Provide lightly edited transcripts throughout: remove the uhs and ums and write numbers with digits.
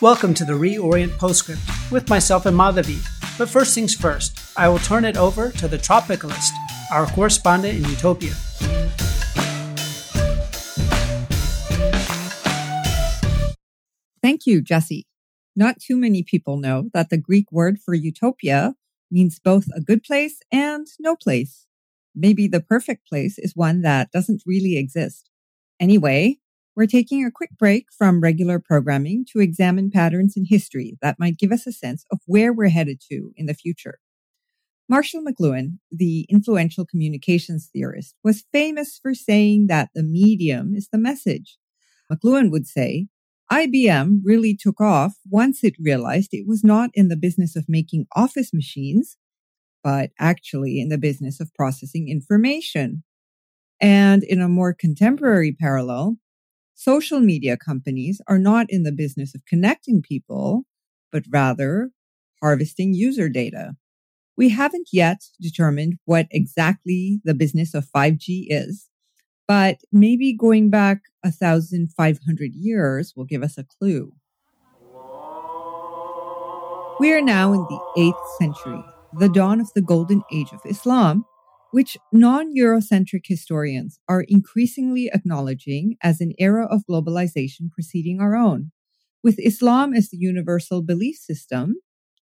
Welcome to the Reorient Postscript with myself and Madhavi. But first things first, I will turn it over to the tropicalist, our correspondent in Utopia. Thank you, Jesse. Not too many people know that the Greek word for utopia means both a good place and no place. Maybe the perfect place is one that doesn't really exist. Anyway, we're taking a quick break from regular programming to examine patterns in history that might give us a sense of where we're headed to in the future. Marshall McLuhan, the influential communications theorist, was famous for saying that the medium is the message. McLuhan would say, IBM really took off once it realized it was not in the business of making office machines, but actually in the business of processing information. And in a more contemporary parallel, social media companies are not in the business of connecting people, but rather harvesting user data. We haven't yet determined what exactly the business of 5G is, but maybe going back 1,500 years will give us a clue. We are now in the 8th century, the dawn of the golden age of Islam, which non-Eurocentric historians are increasingly acknowledging as an era of globalization preceding our own, with Islam as the universal belief system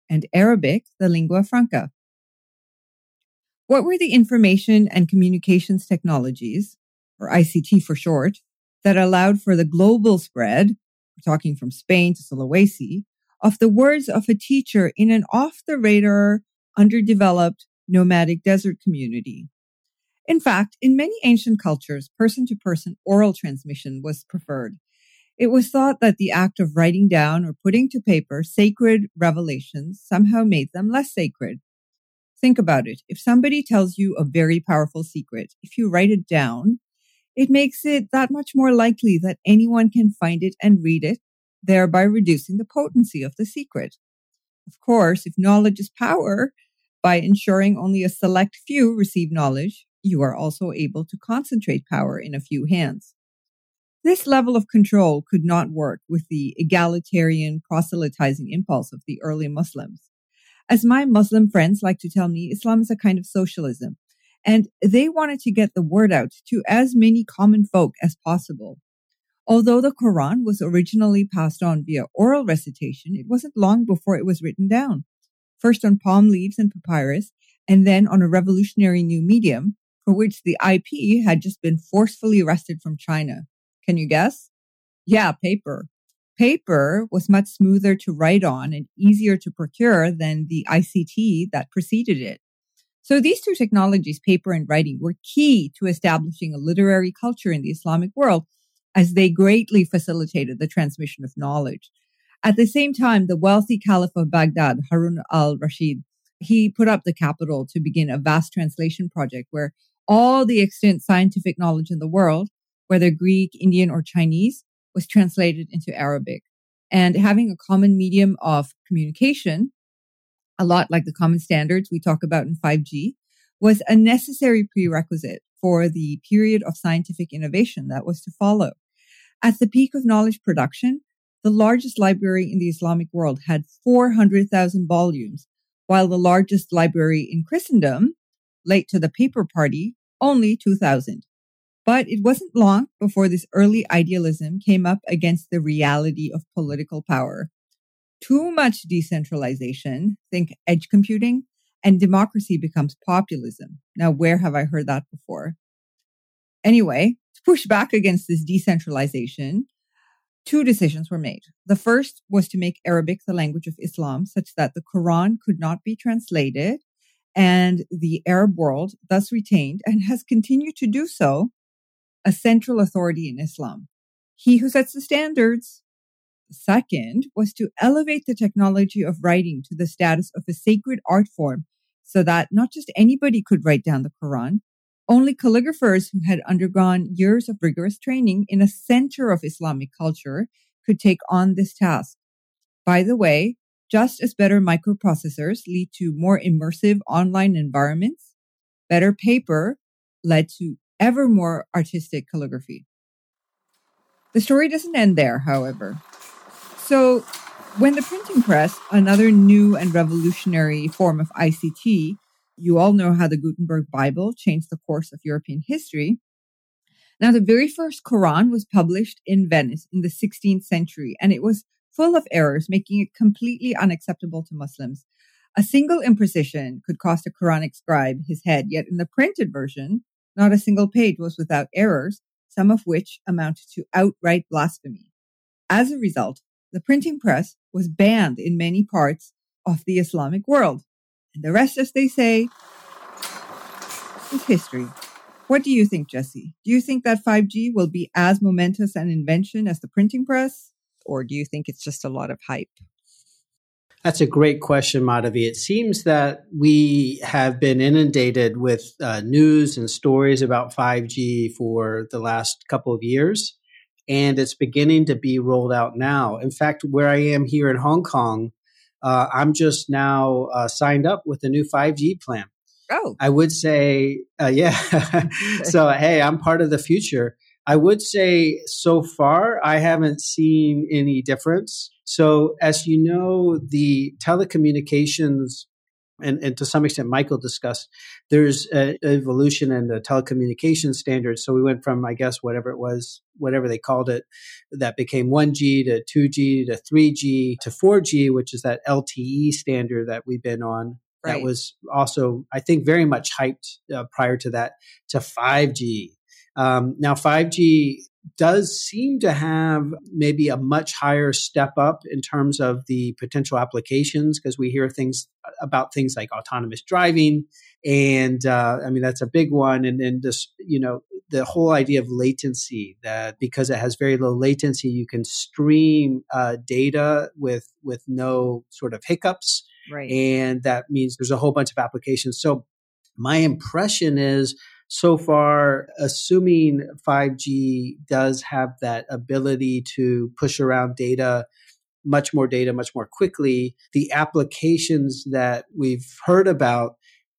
and Arabic the lingua franca. What were the information and communications technologies, or ICT for short, that allowed for the global spread, we're talking from Spain to Sulawesi, of the words of a teacher in an off-the-radar, underdeveloped, nomadic desert community? In fact, in many ancient cultures, person-to-person oral transmission was preferred. It was thought that the act of writing down or putting to paper sacred revelations somehow made them less sacred. Think about it. If somebody tells you a very powerful secret, if you write it down, it makes it that much more likely that anyone can find it and read it, thereby reducing the potency of the secret. Of course, if knowledge is power, by ensuring only a select few receive knowledge, you are also able to concentrate power in a few hands. This level of control could not work with the egalitarian proselytizing impulse of the early Muslims. As my Muslim friends like to tell me, Islam is a kind of socialism, and they wanted to get the word out to as many common folk as possible. Although the Quran was originally passed on via oral recitation, it wasn't long before it was written down. First on palm leaves and papyrus, and then on a revolutionary new medium, for which the IP had just been forcefully wrested from China. Can you guess? Yeah, paper. Paper was much smoother to write on and easier to procure than the ICT that preceded it. So these two technologies, paper and writing, were key to establishing a literary culture in the Islamic world, as they greatly facilitated the transmission of knowledge. At the same time, the wealthy Caliph of Baghdad, Harun al-Rashid, he put up the capital to begin a vast translation project where all the extant scientific knowledge in the world, whether Greek, Indian, or Chinese, was translated into Arabic. And having a common medium of communication, a lot like the common standards we talk about in 5G, was a necessary prerequisite for the period of scientific innovation that was to follow. At the peak of knowledge production, the largest library in the Islamic world had 400,000 volumes, while the largest library in Christendom, late to the paper party, only 2,000. But it wasn't long before this early idealism came up against the reality of political power. Too much decentralization, think edge computing, and democracy becomes populism. Now, where have I heard that before? Anyway, to push back against this decentralization, two decisions were made. The first was to make Arabic the language of Islam, such that the Quran could not be translated, and the Arab world thus retained, and has continued to do so, a central authority in Islam. He who sets the standards. The second was to elevate the technology of writing to the status of a sacred art form, so that not just anybody could write down the Quran, only calligraphers who had undergone years of rigorous training in a center of Islamic culture could take on this task. By the way, just as better microprocessors lead to more immersive online environments, better paper led to ever more artistic calligraphy. The story doesn't end there, however. So When the printing press, another new and revolutionary form of ICT, you all know how the Gutenberg Bible changed the course of European history. Now, the very first Quran was published in Venice in the 16th century, and it was full of errors, making it completely unacceptable to Muslims. A single imprecision could cost a Quranic scribe his head, yet in the printed version, not a single page was without errors, some of which amounted to outright blasphemy. As a result, the printing press was banned in many parts of the Islamic world. And the rest, as they say, is history. What do you think, Jesse? Do you think that 5G will be as momentous an invention as the printing press? Or do you think it's just a lot of hype? That's a great question, Madhavi. It seems that we have been inundated with news and stories about 5G for the last couple of years, and it's beginning to be rolled out now. In fact, where I am here in Hong Kong, I'm just now signed up with a new 5G plan. Oh, I would say, yeah. So, hey, I'm part of the future. I would say so far, I haven't seen any difference. So as you know, the telecommunications, and to some extent, Michael discussed, there's an evolution in the telecommunications standards. So we went from, I guess, whatever it was, whatever they called it, that became 1G to 2G to 3G to 4G, which is that LTE standard that we've been on. Right. That was also, I think, very much hyped prior to that, to 5G. Now, 5G does seem to have maybe a much higher step up in terms of the potential applications, because we hear things about things like autonomous driving. And I mean, that's a big one. And then this, you know, the whole idea of latency, that because it has very low latency, you can stream data with no sort of hiccups. Right. And that means there's a whole bunch of applications. So my impression is, so far, assuming 5G does have that ability to push around data, much more quickly, the applications that we've heard about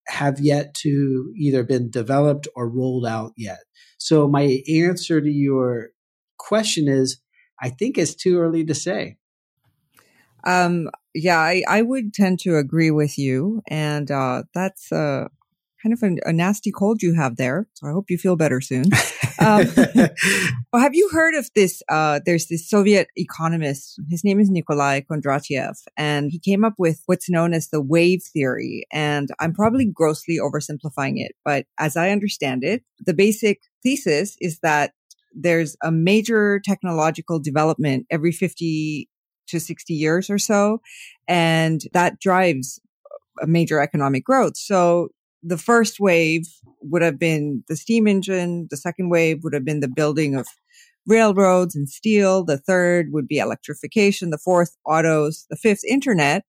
have yet to either been developed or rolled out yet. So my answer to your question is, I think it's too early to say. I would tend to agree with you. And that's... kind of a nasty cold you have there. So I hope you feel better soon. Have you heard of this? There's this Soviet economist. His name is Nikolai Kondratiev, and he came up with what's known as the wave theory. And I'm probably grossly oversimplifying it, but as I understand it, the basic thesis is that there's a major technological development every 50 to 60 years or so, and that drives a major economic growth. So the first wave would have been the steam engine. The second wave would have been the building of railroads and steel. The third would be electrification. The fourth, autos. The fifth, internet.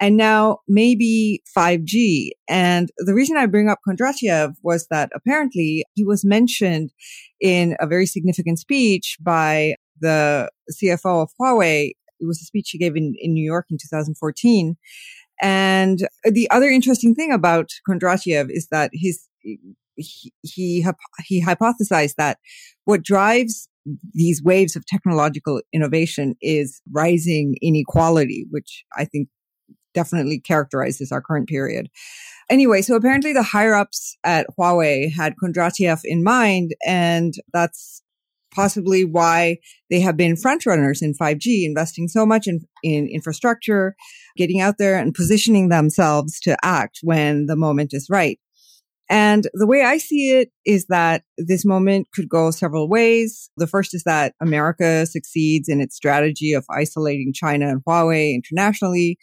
And now maybe 5G. And the reason I bring up Kondratiev was that apparently he was mentioned in a very significant speech by the CFO of Huawei. It was a speech he gave in New York in 2014. And the other interesting thing about Kondratiev is that he hypothesized that what drives these waves of technological innovation is rising inequality, which I think definitely characterizes our current period. Anyway, so apparently the higher-ups at Huawei had Kondratiev in mind, and that's possibly why they have been front runners in 5G, investing so much in infrastructure, getting out there and positioning themselves to act when the moment is right. And the way I see it is that this moment could go several ways. The first is that America succeeds in its strategy of isolating China and Huawei internationally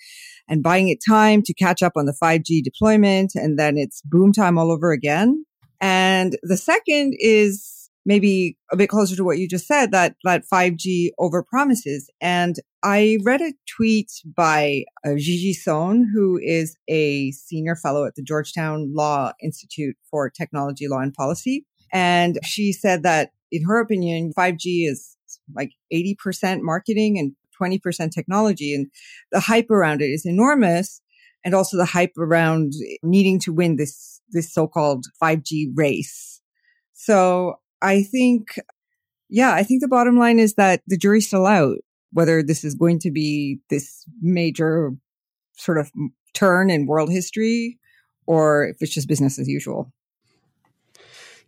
and buying it time to catch up on the 5G deployment, and then it's boom time all over again. And the second is maybe a bit closer to what you just said, that 5G overpromises. And I read a tweet by Gigi Sohn, who is a senior fellow at the Georgetown Law Institute for Technology, Law and Policy. And she said that, in her opinion, 5G is like 80% marketing and 20% technology. And the hype around it is enormous. And also the hype around needing to win this so-called 5G race. So I think the bottom line is that the jury's still out. whether this is going to be this major sort of turn in world history or if it's just business as usual.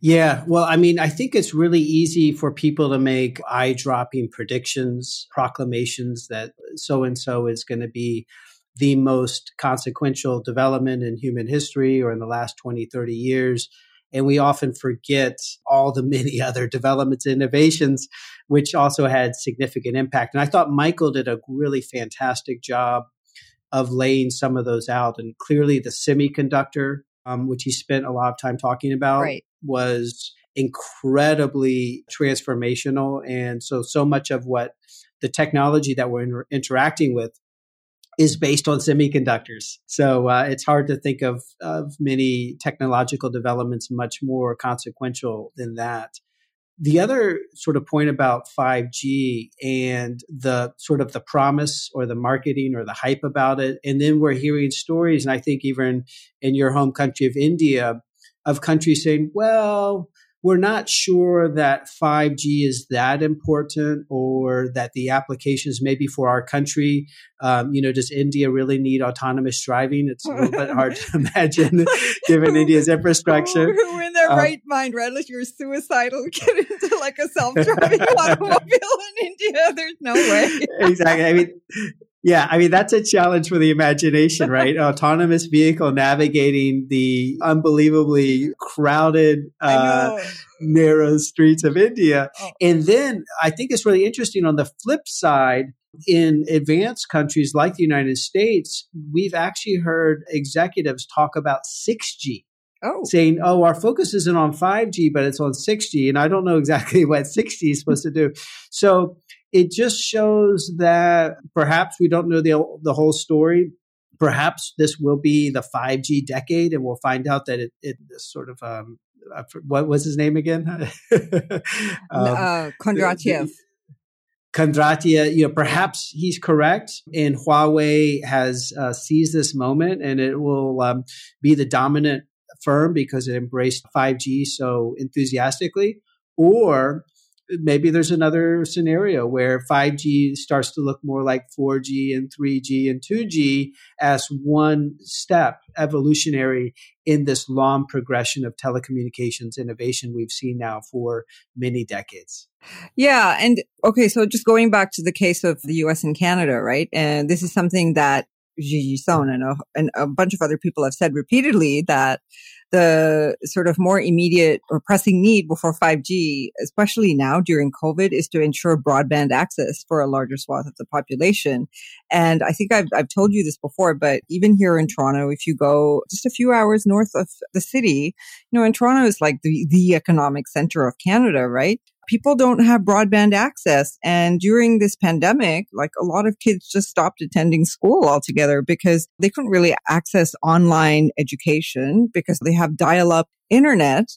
Yeah, well, I mean, I think it's really easy for people to make eye-dropping predictions, proclamations that so-and-so is going to be the most consequential development in human history or in the last 20, 30 years. And we often forget all the many other developments and innovations, which also had significant impact. And I thought Michael did a really fantastic job of laying some of those out. And clearly the semiconductor, which he spent a lot of time talking about, right, was incredibly transformational. And so much of what the technology that we're interacting with is based on semiconductors. So it's hard to think of many technological developments much more consequential than that. The other sort of point about 5G and the sort of the promise or the marketing or the hype about it, and then we're hearing stories, and I think even in your home country of India, of countries saying, well, we're not sure that 5G is that important or that the applications maybe for our country, does India really need autonomous driving? It's a little bit hard to imagine given India's infrastructure. Who in their right mind, right? Unless you're suicidal, get into like a self-driving automobile in India. There's no way. Exactly. I mean, that's a challenge for the imagination, right? Autonomous vehicle navigating the unbelievably crowded, narrow streets of India. Oh. And then I think it's really interesting on the flip side, in advanced countries like the United States, we've actually heard executives talk about 6G. Oh. Saying, our focus isn't on 5G, but it's on 6G. And I don't know exactly what 6G is supposed to do. So it just shows that perhaps we don't know the whole story. Perhaps this will be the 5G decade, and we'll find out that it sort of, what was his name again? Kondratiev. Kondratiev, perhaps he's correct, and Huawei has seized this moment, and it will be the dominant firm because it embraced 5G so enthusiastically. Or maybe there's another scenario where 5G starts to look more like 4G and 3G and 2G as one step evolutionary in this long progression of telecommunications innovation we've seen now for many decades. Yeah. And okay, so just going back to the case of the US and Canada, right? And this is something that Gigi Sohn and a bunch of other people have said repeatedly, that the sort of more immediate or pressing need before 5G, especially now during COVID, is to ensure broadband access for a larger swath of the population. And I think I've told you this before, but even here in Toronto, if you go just a few hours north of the city, and Toronto is like the economic center of Canada, right? People don't have broadband access. And during this pandemic, like a lot of kids just stopped attending school altogether because they couldn't really access online education because they have dial-up internet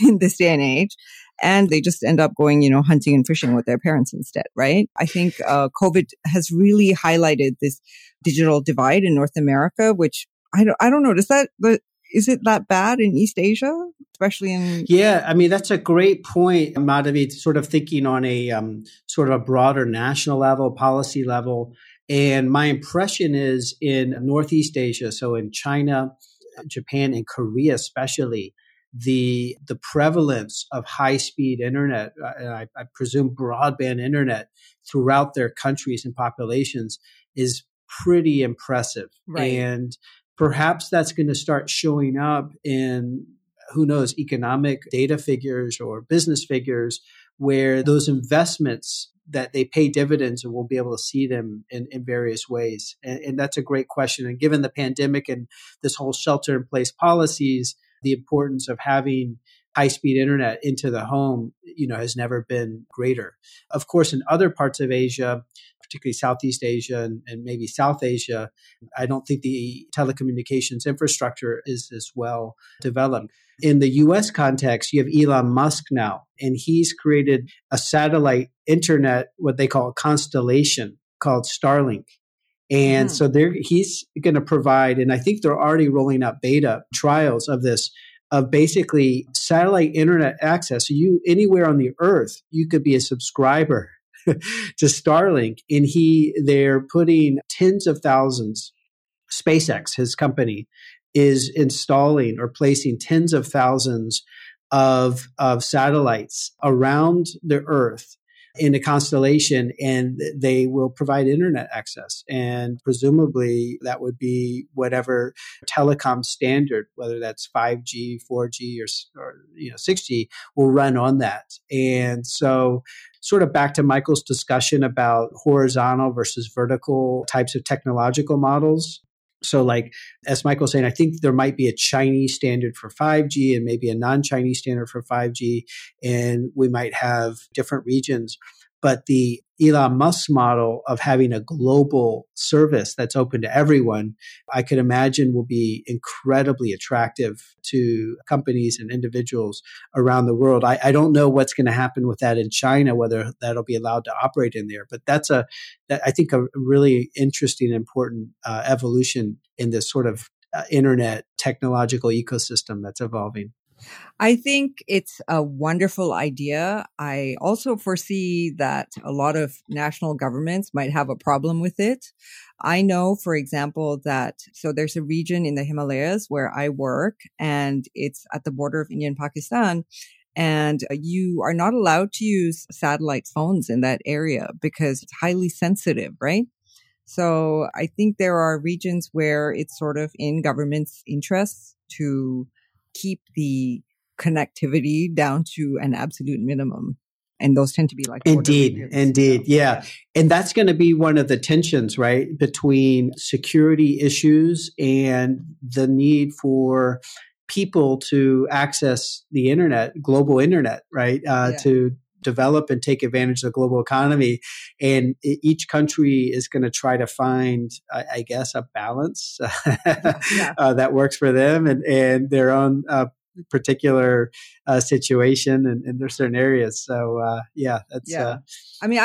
in this day and age. And they just end up going, hunting and fishing with their parents instead, right? I think COVID has really highlighted this digital divide in North America, which I don't know. Is it that bad in East Asia, especially in? Yeah, I mean, that's a great point, Madhavi, sort of thinking on a sort of a broader national level, policy level. And my impression is in Northeast Asia, so in China, Japan, and Korea especially, the prevalence of high-speed internet, and I presume broadband internet throughout their countries and populations is pretty impressive. Right. And perhaps that's going to start showing up in, who knows, economic data figures or business figures where those investments that they pay dividends, and we'll be able to see them in various ways. And that's a great question. And given the pandemic and this whole shelter-in-place policies, the importance of having high-speed internet into the home, has never been greater. Of course, in other parts of Asia, particularly Southeast Asia and maybe South Asia, I don't think the telecommunications infrastructure is as well developed. In the US context, you have Elon Musk now, and he's created a satellite internet, what they call a constellation called Starlink. And so he's going to provide, and I think they're already rolling out beta trials of this, of basically satellite internet access. So anywhere on the earth, you could be a subscriber to Starlink, and they're putting tens of thousands. SpaceX, his company, is installing or placing tens of thousands of satellites around the Earth in a constellation, and they will provide internet access. And presumably that would be whatever telecom standard, whether that's 5G, 4G, or 6G, will run on that. And so sort of back to Michael's discussion about horizontal versus vertical types of technological models. So like, as Michael's saying, I think there might be a Chinese standard for 5G and maybe a non-Chinese standard for 5G, and we might have different regions. But the Elon Musk model of having a global service that's open to everyone, I could imagine will be incredibly attractive to companies and individuals around the world. I don't know what's going to happen with that in China, whether that'll be allowed to operate in there. But that's I think a really interesting, important evolution in this sort of internet technological ecosystem that's evolving. I think it's a wonderful idea. I also foresee that a lot of national governments might have a problem with it. I know, for example, so there's a region in the Himalayas where I work, and it's at the border of India and Pakistan. And you are not allowed to use satellite phones in that area because it's highly sensitive, right? So I think there are regions where it's sort of in government's interests to keep the connectivity down to an absolute minimum. And those tend to be like... Indeed. Yeah. And that's going to be one of the tensions, right? Between security issues and the need for people to access the internet, global internet, right? To develop and take advantage of the global economy. And each country is going to try to find, I guess, a balance that works for them and their own particular situation and their certain areas. So, I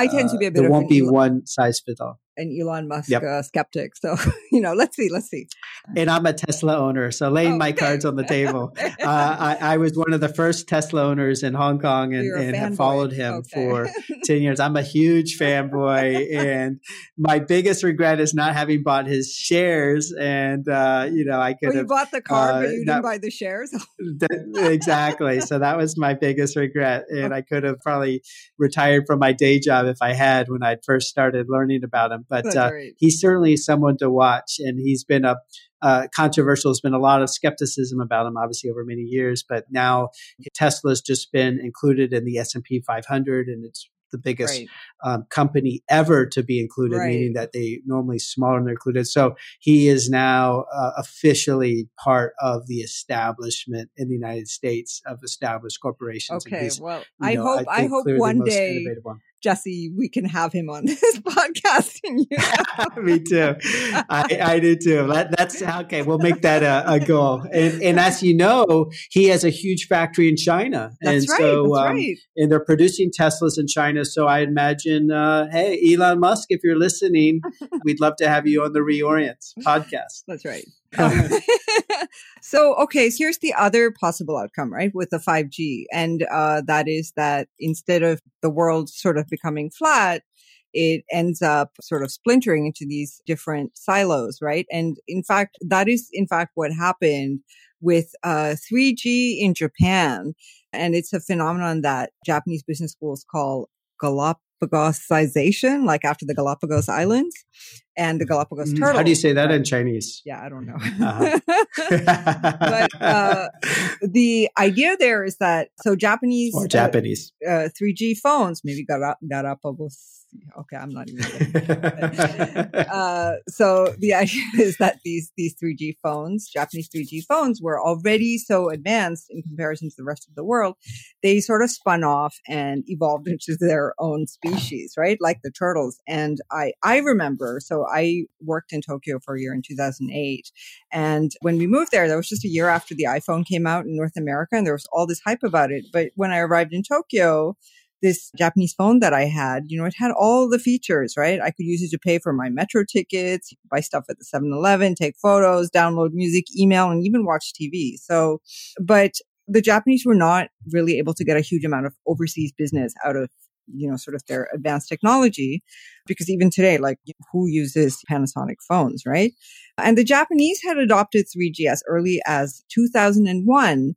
tend to be a bit... There won't be one size fits all. An Elon Musk skeptic. So, let's see. And I'm a Tesla owner, so laying my cards on the table. I was one of the first Tesla owners in Hong Kong and have followed him for 10 years. I'm a huge fanboy, and my biggest regret is not having bought his shares. And, I could have... You bought the car, but you didn't buy the shares? Exactly. So that was my biggest regret. And I could have probably retired from my day job if I had when I first started learning about him. But he's certainly someone to watch, and he's been controversial. There's been a lot of skepticism about him, obviously, over many years. But now Tesla's just been included in the S&P 500, and it's the biggest company ever to be included, meaning that they normally smaller than included. So he is now officially part of the establishment in the United States of established corporations. Okay, well, I hope one day, Jesse, we can have him on this podcast. Me too. I do too. That's okay. We'll make that a goal. And as you know, he has a huge factory in China. And they're producing Teslas in China. So I imagine, hey, Elon Musk, if you're listening, we'd love to have you on the Reorient podcast. That's right. So, here's the other possible outcome, right, with the 5G. And that is that instead of the world sort of becoming flat, it ends up sort of splintering into these different silos, right? And in fact, that is in fact what happened with 3G in Japan. And it's a phenomenon that Japanese business schools call Galapagosization, like after the Galapagos Islands and the Galapagos turtles. How do you say that in Chinese? Yeah, I don't know. But the idea there is that Japanese 3G phones, maybe Galapagos. Okay, I'm not even kidding. So the idea is that these 3G phones, Japanese 3G phones, were already so advanced in comparison to the rest of the world, they sort of spun off and evolved into their own species, right? Like the turtles. And I remember, so I worked in Tokyo for a year in 2008. And when we moved there, that was just a year after the iPhone came out in North America, and there was all this hype about it. But when I arrived in Tokyo, this Japanese phone that I had, it had all the features, right? I could use it to pay for my metro tickets, buy stuff at the 7-Eleven, take photos, download music, email, and even watch TV. So, but the Japanese were not really able to get a huge amount of overseas business out of you know, sort of their advanced technology, because even today, like, who uses Panasonic phones, right? And the Japanese had adopted 3G as early as 2001.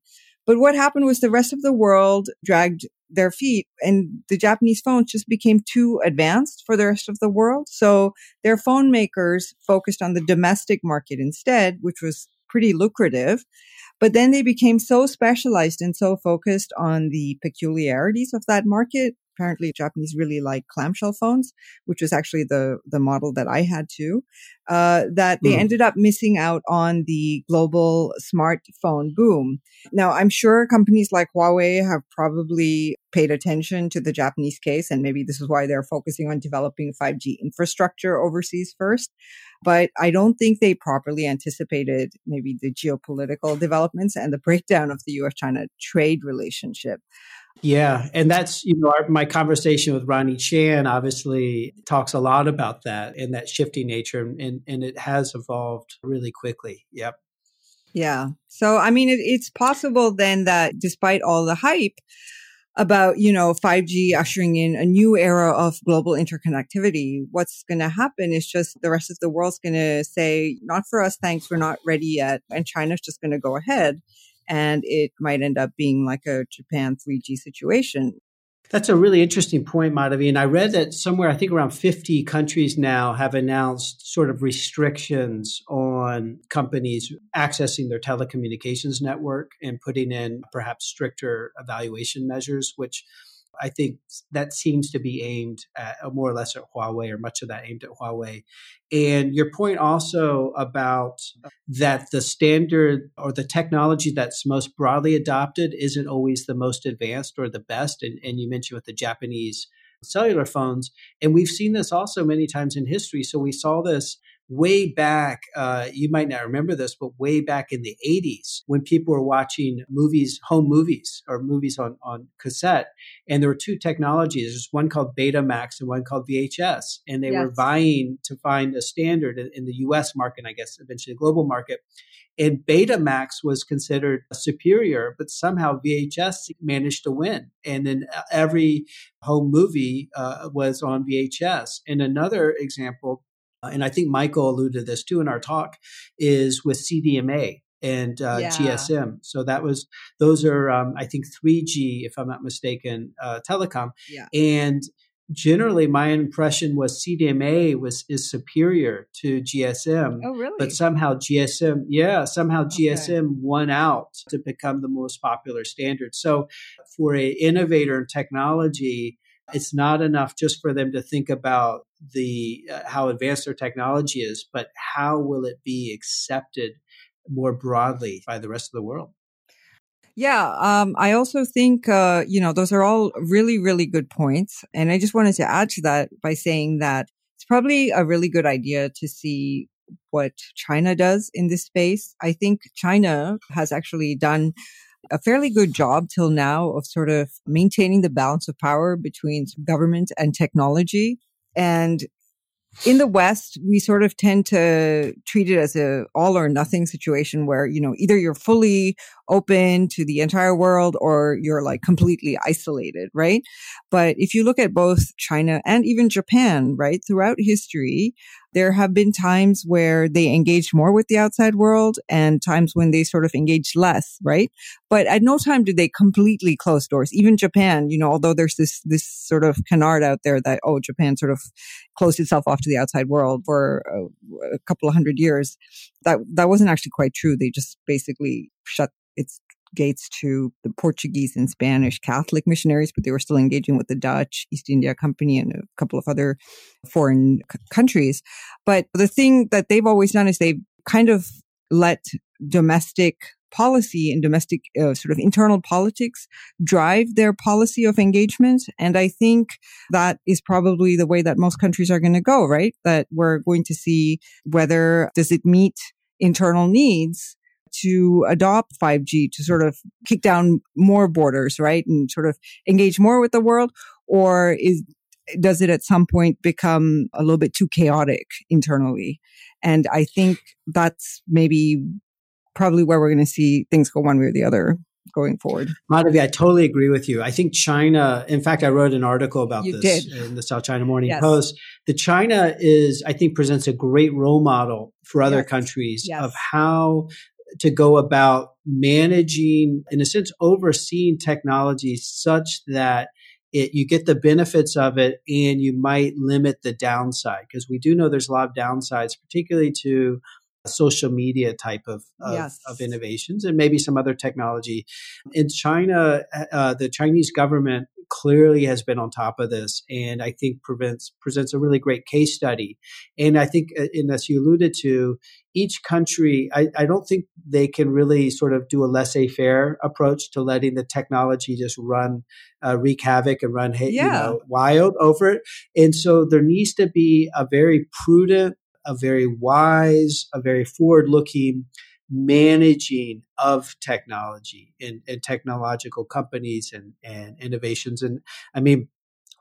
But what happened was the rest of the world dragged their feet, and the Japanese phones just became too advanced for the rest of the world. So their phone makers focused on the domestic market instead, which was pretty lucrative. But then they became so specialized and so focused on the peculiarities of that market. Apparently, Japanese really like clamshell phones, which was actually the model that I had too, that they ended up missing out on the global smartphone boom. Now, I'm sure companies like Huawei have probably paid attention to the Japanese case, and maybe this is why they're focusing on developing 5G infrastructure overseas first. But I don't think they properly anticipated maybe the geopolitical developments and the breakdown of the US-China trade relationship. Yeah. And that's, you know, my conversation with Ronnie Chan obviously talks a lot about that and that shifting nature. And it has evolved really quickly. Yep. Yeah. So, I mean, it's possible then that despite all the hype about, you know, 5G ushering in a new era of global interconnectivity, what's going to happen is just the rest of the world's going to say, not for us, thanks, we're not ready yet. And China's just going to go ahead. And it might end up being like a Japan 3G situation. That's a really interesting point, Madhavi. And I read that somewhere, I think around 50 countries now have announced sort of restrictions on companies accessing their telecommunications network and putting in perhaps stricter evaluation measures, which I think that seems to be aimed at more or less at Huawei, or much of that aimed at Huawei. And your point also about that the standard or the technology that's most broadly adopted isn't always the most advanced or the best. And you mentioned with the Japanese cellular phones. And we've seen this also many times in history. So we saw this way back, you might not remember this, but way back in the 80s when people were watching movies, home movies or movies on cassette. And there were two technologies, there's one called Betamax and one called VHS. And they were vying to find a standard in the US market, I guess, eventually the global market. And Betamax was considered superior, but somehow VHS managed to win. And then every home movie was on VHS. And another example, and I think Michael alluded to this too in our talk, is with CDMA and GSM. So that was, those are, I think 3G, if I'm not mistaken, telecom. Yeah. And generally my impression was CDMA is superior to GSM. Oh, really? But somehow GSM, GSM won out to become the most popular standard. So for an innovator in technology, it's not enough just for them to think about the how advanced their technology is, but how will it be accepted more broadly by the rest of the world? Yeah, I also think, you know, those are all really, really good points. And I just wanted to add to that by saying that it's probably a really good idea to see what China does in this space. I think China has actually done a fairly good job till now of sort of maintaining the balance of power between government and technology. And in the West, we sort of tend to treat it as a all or nothing situation where, you know, either you're fully open to the entire world or you're like completely isolated, right? But if you look at both China and even Japan, right, throughout history, there have been times where they engaged more with the outside world and times when they sort of engaged less, right? But at no time did they completely close doors. Even Japan, you know, although there's this sort of canard out there that, oh, Japan sort of closed itself off to the outside world for a couple of hundred years. That wasn't actually quite true. They just basically shut its gates to the Portuguese and Spanish Catholic missionaries, but they were still engaging with the Dutch East India Company and a couple of other foreign countries. But the thing that they've always done is they've kind of let domestic policy and domestic sort of internal politics drive their policy of engagement. And I think that is probably the way that most countries are going to go, right? That we're going to see whether does it meet internal needs to adopt 5G to sort of kick down more borders, right? And sort of engage more with the world? Or does it at some point become a little bit too chaotic internally? And I think that's probably where we're going to see things go one way or the other. going forward. Madhavi, I totally agree with you. I think China, in fact, I wrote an article about in the South China Morning Post, that China is, I think, presents a great role model for other countries of how to go about managing, in a sense, overseeing technology such that you get the benefits of it and you might limit the downside. Because we do know there's a lot of downsides, particularly to social media type of innovations and maybe some other technology. In China, the Chinese government clearly has been on top of this and I think presents a really great case study. And I think, and as you alluded to, each country, I don't think they can really sort of do a laissez-faire approach to letting the technology just run, wreak havoc and run wild over it. And so there needs to be a very prudent, a very wise, a very forward-looking managing of technology and technological companies and innovations. And I mean,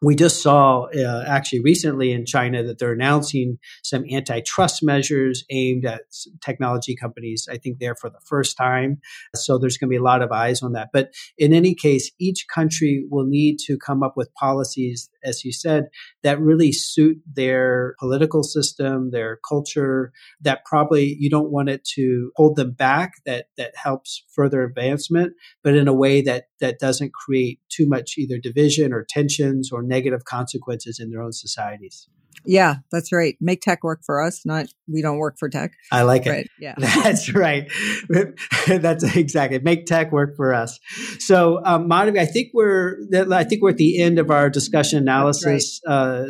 we just saw actually recently in China that they're announcing some antitrust measures aimed at technology companies, I think there for the first time. So there's going to be a lot of eyes on that. But in any case, each country will need to come up with policies, as you said, that really suit their political system, their culture, that probably you don't want it to hold them back, that helps further advancement, but in a way that doesn't create too much either division or tensions or negative consequences in their own societies. Yeah, that's right. Make tech work for us, not we don't work for tech. I like it. Right. Yeah, that's right. That's exactly. Make tech work for us. So, Madhavi, I think we're at the end of our discussion analysis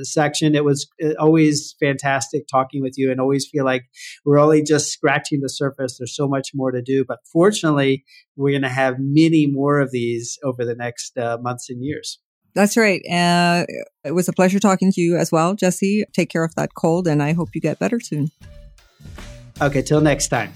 section. It was always fantastic talking with you, and always feel like we're only just scratching the surface. There's so much more to do, but fortunately, we're going to have many more of these over the next months and years. That's right. It was a pleasure talking to you as well, Jesse. Take care of that cold, and I hope you get better soon. Okay, till next time.